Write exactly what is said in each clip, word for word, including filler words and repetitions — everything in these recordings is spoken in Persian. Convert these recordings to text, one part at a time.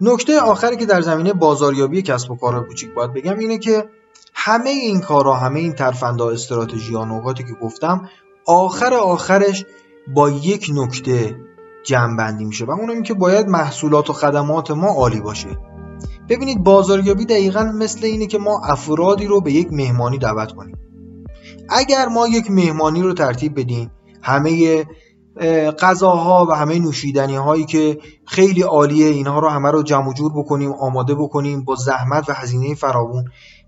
نکته آخری که در زمینه بازاریابی کسب و کارهای کوچیک باید بگم اینه که همه این کارها، همه این ترفندها، استراتژی‌ها، نکاتی که گفتم، آخر آخرش با یک نکته جمع‌بندی میشه و اون اینه که باید محصولات و خدمات ما عالی باشه. ببینید، بازاریابی دقیقاً مثل اینه که ما افرادی رو به یک مهمانی دعوت کنیم. اگر ما یک مهمانی رو ترتیب بدیم، همه غذاها و همه نوشیدنی هایی که خیلی عالیه اینها رو همه رو جمع و جور بکنیم، آماده بکنیم با زحمت و هزینه فراوون،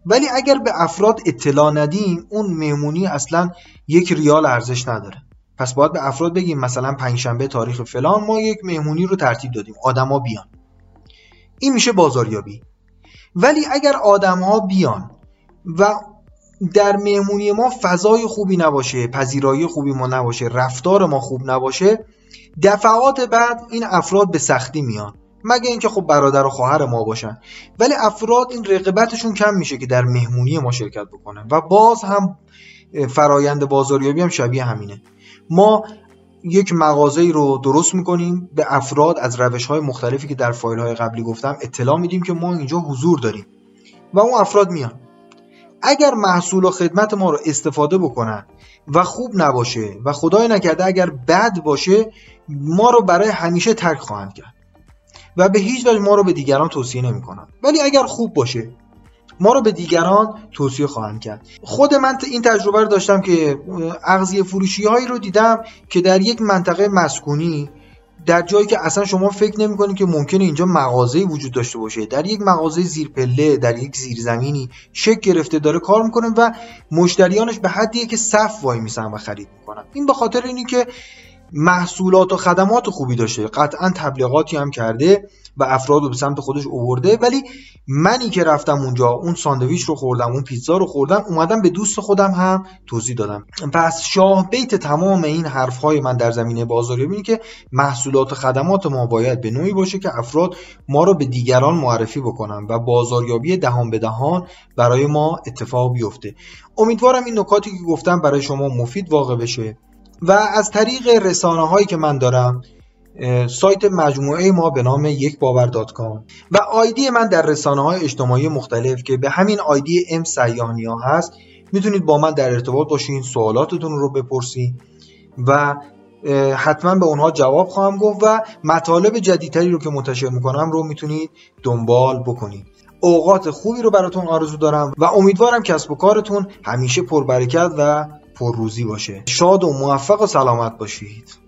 ولی اگر به افراد اطلاع ندیم اون مهمونی اصلا یک ریال ارزش نداره. پس باید به افراد بگیم مثلا پنجشنبه تاریخ فلان ما یک مهمونی رو ترتیب دادیم، آدما بیان. این میشه بازاریابی. ولی اگر آدما بیان و در مهمونی ما فضای خوبی نباشه، پذیرایی خوبی ما نباشه، رفتار ما خوب نباشه، دفعات بعد این افراد به سختی میان، مگه اینکه خب برادر و خواهر ما باشن. ولی افراد این رقابتشون کم میشه که در مهمونی ما شرکت بکنن و باز هم فرایند بازاریابی هم شبیه همینه. ما یک مغازه‌ای رو درست میکنیم، به افراد از روش‌های مختلفی که در فایل‌های قبلی گفتم اطلاع میدیم که ما اینجا حضور داریم و اون افراد میان. اگر محصول و خدمت ما رو استفاده بکنن و خوب نباشه و خدای نکرده اگر بد باشه، ما رو برای همیشه ترک خواهند کرد و به هیچ وجه ما رو به دیگران توصیه نمی کنند. ولی اگر خوب باشه ما رو به دیگران توصیه خواهند کرد. خود من این تجربه رو داشتم که اغذیه فروشی هایی رو دیدم که در یک منطقه مسکونی، در جایی که اصلا شما فکر نمی‌کنید که ممکنه اینجا مغازه‌ای وجود داشته باشه، در یک مغازه زیرپله، در یک زیرزمینی شکل گرفته داره کار می‌کنه و مشتریانش به حدیه که صف وای میسن و خرید می‌کنن. این به خاطر اینی که محصولات و خدمات خوبی داشته، قطعاً تبلیغاتی هم کرده و افراد رو به سمت خودش آورده. ولی منی که رفتم اونجا، اون ساندویچ رو خوردم، اون پیتزا رو خوردم، اومدم به دوست خودم هم توضیح دادم. پس شاه بیت تمام این حرف‌های من در زمینه بازاریابی اینه که محصولات و خدمات ما باید به نوعی باشه که افراد ما رو به دیگران معرفی بکنن و بازاریابی دهان به دهان برای ما اتفاق بیفته. امیدوارم این نکاتی که گفتم برای شما مفید واقع بشه و از طریق رسانه‌هایی که من دارم، سایت مجموعه ما به نام یک باور دات کام و آیدی من در رسانه‌های اجتماعی مختلف که به همین آیدی ام سیاه‌نیا هست، میتونید با من در ارتباط باشین، سوالاتتون رو بپرسین و حتما به اونها جواب خواهم گفت و مطالب جدیدتری رو که منتشر میکنم رو میتونید دنبال بکنید. اوقات خوبی رو براتون آرزو دارم و امیدوارم کسب و کارتون همیشه پربرکت و پرروزی باشه. شاد و موفق و سلامت باشید.